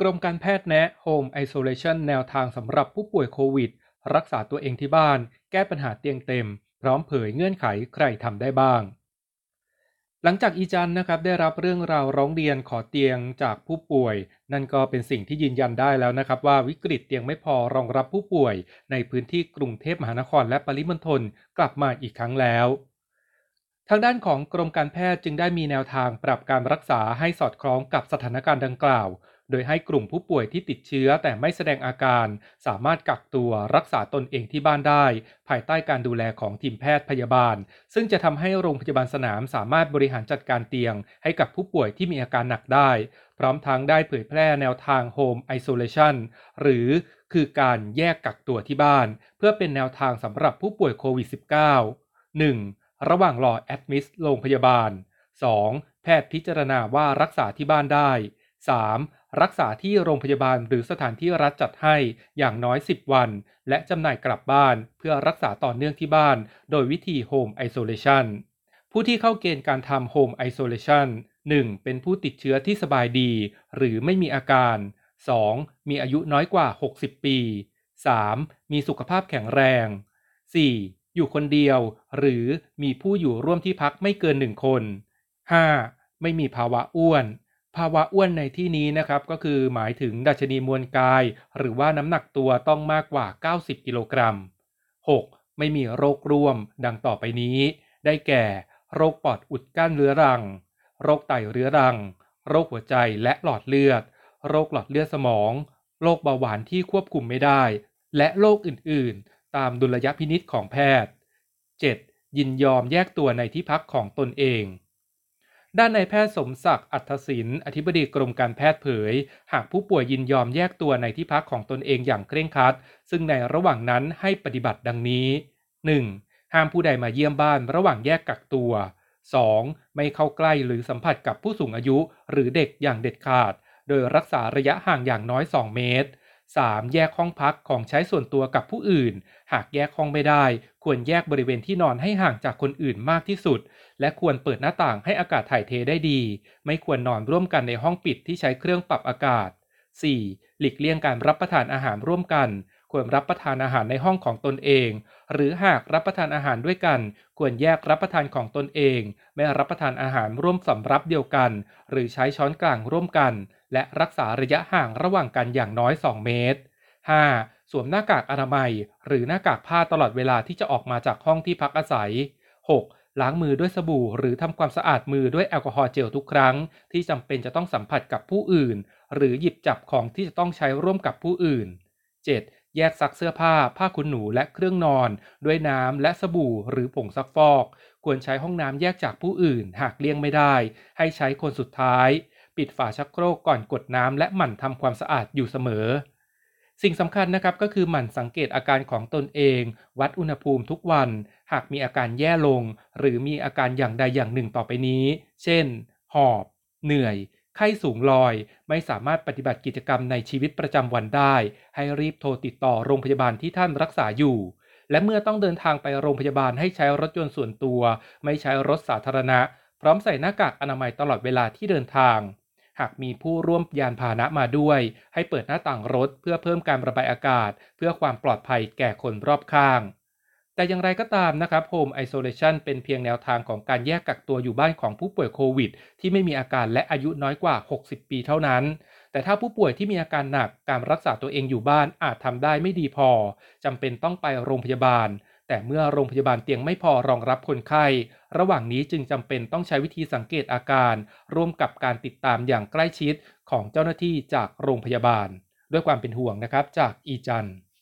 กรมการแพทย์แนะ Home isolation แนวทางสำหรับผู้ป่วยโควิดรักษาตัวเองที่บ้านแก้ปัญหาเตียงเต็มพร้อมเผยเงื่อนไขใครทำได้บ้างหลังจากอีจันนะครับได้รับเรื่องราวร้องเรียนขอเตียงจากผู้ป่วยนั่นก็เป็นสิ่งที่ยืนยันได้แล้วนะครับว่าวิกฤตเตียงไม่พอรองรับผู้ป่วยในพื้นที่กรุงเทพมหานครและปริมณฑลกลับมาอีกครั้งแล้วทางด้านของกรมการแพทย์จึงได้มีแนวทางปรับการรักษาให้สอดคล้องกับสถานการณ์ดังกล่าวโดยให้กลุ่มผู้ป่วยที่ติดเชื้อแต่ไม่แสดงอาการสามารถกักตัวรักษาตนเองที่บ้านได้ภายใต้การดูแลของทีมแพทย์พยาบาลซึ่งจะทำให้โรงพยาบาลสนามสามารถบริหารจัดการเตียงให้กับผู้ป่วยที่มีอาการหนักได้พร้อมทั้งได้เผยแพร่แนวทาง Home isolation หรือคือการแยกกักตัวที่บ้านเพื่อเป็นแนวทางสำหรับผู้ป่วยโควิด -19 1. ระหว่างรอแอดมิดโรงพยาบาล 2. แพทย์พิจารณาว่ารักษาที่บ้านได้ 3.รักษาที่โรงพยาบาลหรือสถานที่รัฐจัดให้อย่างน้อย10วันและจำหน่ายกลับบ้านเพื่อรักษาต่อเนื่องที่บ้านโดยวิธี Home isolation ผู้ที่เข้าเกณฑ์การทำ Home isolation 1. เป็นผู้ติดเชื้อที่สบายดีหรือไม่มีอาการ 2. มีอายุน้อยกว่า60ปี 3. มีสุขภาพแข็งแรง 4. อยู่คนเดียวหรือมีผู้อยู่ร่วมที่พักไม่เกิน1คน 5. ไม่มีภาวะอ้วนในที่นี้นะครับก็คือหมายถึงดัชนีมวลกายหรือว่าน้ำหนักตัวต้องมากกว่า90กิโลกรัม 6. ไม่มีโรคร่วมดังต่อไปนี้ได้แก่โรคปอดอุดกั้นเรื้อรังโรคไตเรื้อรังโรคหัวใจและหลอดเลือดโรคหลอดเลือดสมองโรคเบาหวานที่ควบคุมไม่ได้และโรคอื่นๆตามดุลยพินิจของแพทย์ 7. ยินยอมแยกตัวในที่พักของตนเองด้านนายแพทย์สมศักดิ์อัธศิลป์อธิบดีกรมการแพทย์เผยหากผู้ป่วยยินยอมแยกตัวในที่พักของตนเองอย่างเคร่งครัดซึ่งในระหว่างนั้นให้ปฏิบัติดังนี้ 1. ห้ามผู้ใดมาเยี่ยมบ้านระหว่างแยกกักตัว 2. ไม่เข้าใกล้หรือสัมผัสกับผู้สูงอายุหรือเด็กอย่างเด็ดขาดโดยรักษาระยะห่างอย่างน้อย2เมตร 3. แยกห้องพักของใช้ส่วนตัวกับผู้อื่นหากแยกห้องไม่ได้ควรแยกบริเวณที่นอนให้ห่างจากคนอื่นมากที่สุดและควรเปิดหน้าต่างให้อากาศถ่ายเทได้ดีไม่ควรนอนร่วมกันในห้องปิดที่ใช้เครื่องปรับอากาศ 4. หลีกเลี่ยงการรับประทานอาหารร่วมกันควรรับประทานอาหารในห้องของตนเองหรือหากรับประทานอาหารด้วยกันควรแยกรับประทานของตนเองไม่รับประทานอาหารร่วมสำรับเดียวกันหรือใช้ช้อนกลางร่วมกันและรักษาระยะห่างระหว่างกันอย่างน้อย2เมตร 5. สวมหน้ากากอนามัยหรือหน้ากากผ้าตลอดเวลาที่จะออกมาจากห้องที่พักอาศัย 6.ล้างมือด้วยสบู่หรือทำความสะอาดมือด้วยแอลกอฮอล์เจลทุกครั้งที่จำเป็นจะต้องสัมผัสกับผู้อื่นหรือหยิบจับของที่จะต้องใช้ร่วมกับผู้อื่น 7. แยกซักเสื้อผ้าขนหนูและเครื่องนอนด้วยน้ำและสบู่หรือผงซักฟอกควรใช้ห้องน้ำแยกจากผู้อื่นหากเลี่ยงไม่ได้ให้ใช้คนสุดท้ายปิดฝาชักโครกก่อนกดน้ำและหมั่นทำความสะอาดอยู่เสมอสิ่งสำคัญนะครับก็คือหมั่นสังเกตอาการของตนเองวัดอุณหภูมิทุกวันหากมีอาการแย่ลงหรือมีอาการอย่างใดอย่างหนึ่งต่อไปนี้เช่นหอบเหนื่อยไข้สูงลอยไม่สามารถปฏิบัติกิจกรรมในชีวิตประจำวันได้ให้รีบโทรติดต่อโรงพยาบาลที่ท่านรักษาอยู่และเมื่อต้องเดินทางไปโรงพยาบาลให้ใช้รถยนต์ส่วนตัวไม่ใช้รถสาธารณะพร้อมใส่หน้ากากอนามัยตลอดเวลาที่เดินทางหากมีผู้ร่วมยานพาหนะมาด้วยให้เปิดหน้าต่างรถเพื่อเพิ่มการระบายอากาศเพื่อความปลอดภัยแก่คนรอบข้างแต่อย่างไรก็ตามนะครับ Home Isolation เป็นเพียงแนวทางของการแยกกักตัวอยู่บ้านของผู้ป่วยโควิดที่ไม่มีอาการและอายุน้อยกว่า60ปีเท่านั้นแต่ถ้าผู้ป่วยที่มีอาการหนักการรักษาตัวเองอยู่บ้านอาจทำได้ไม่ดีพอจำเป็นต้องไปโรงพยาบาลแต่เมื่อโรงพยาบาลเตียงไม่พอรองรับคนไข้ระหว่างนี้จึงจำเป็นต้องใช้วิธีสังเกตอาการร่วมกับการติดตามอย่างใกล้ชิดของเจ้าหน้าที่จากโรงพยาบาลด้วยความเป็นห่วงนะครับจากอีจัน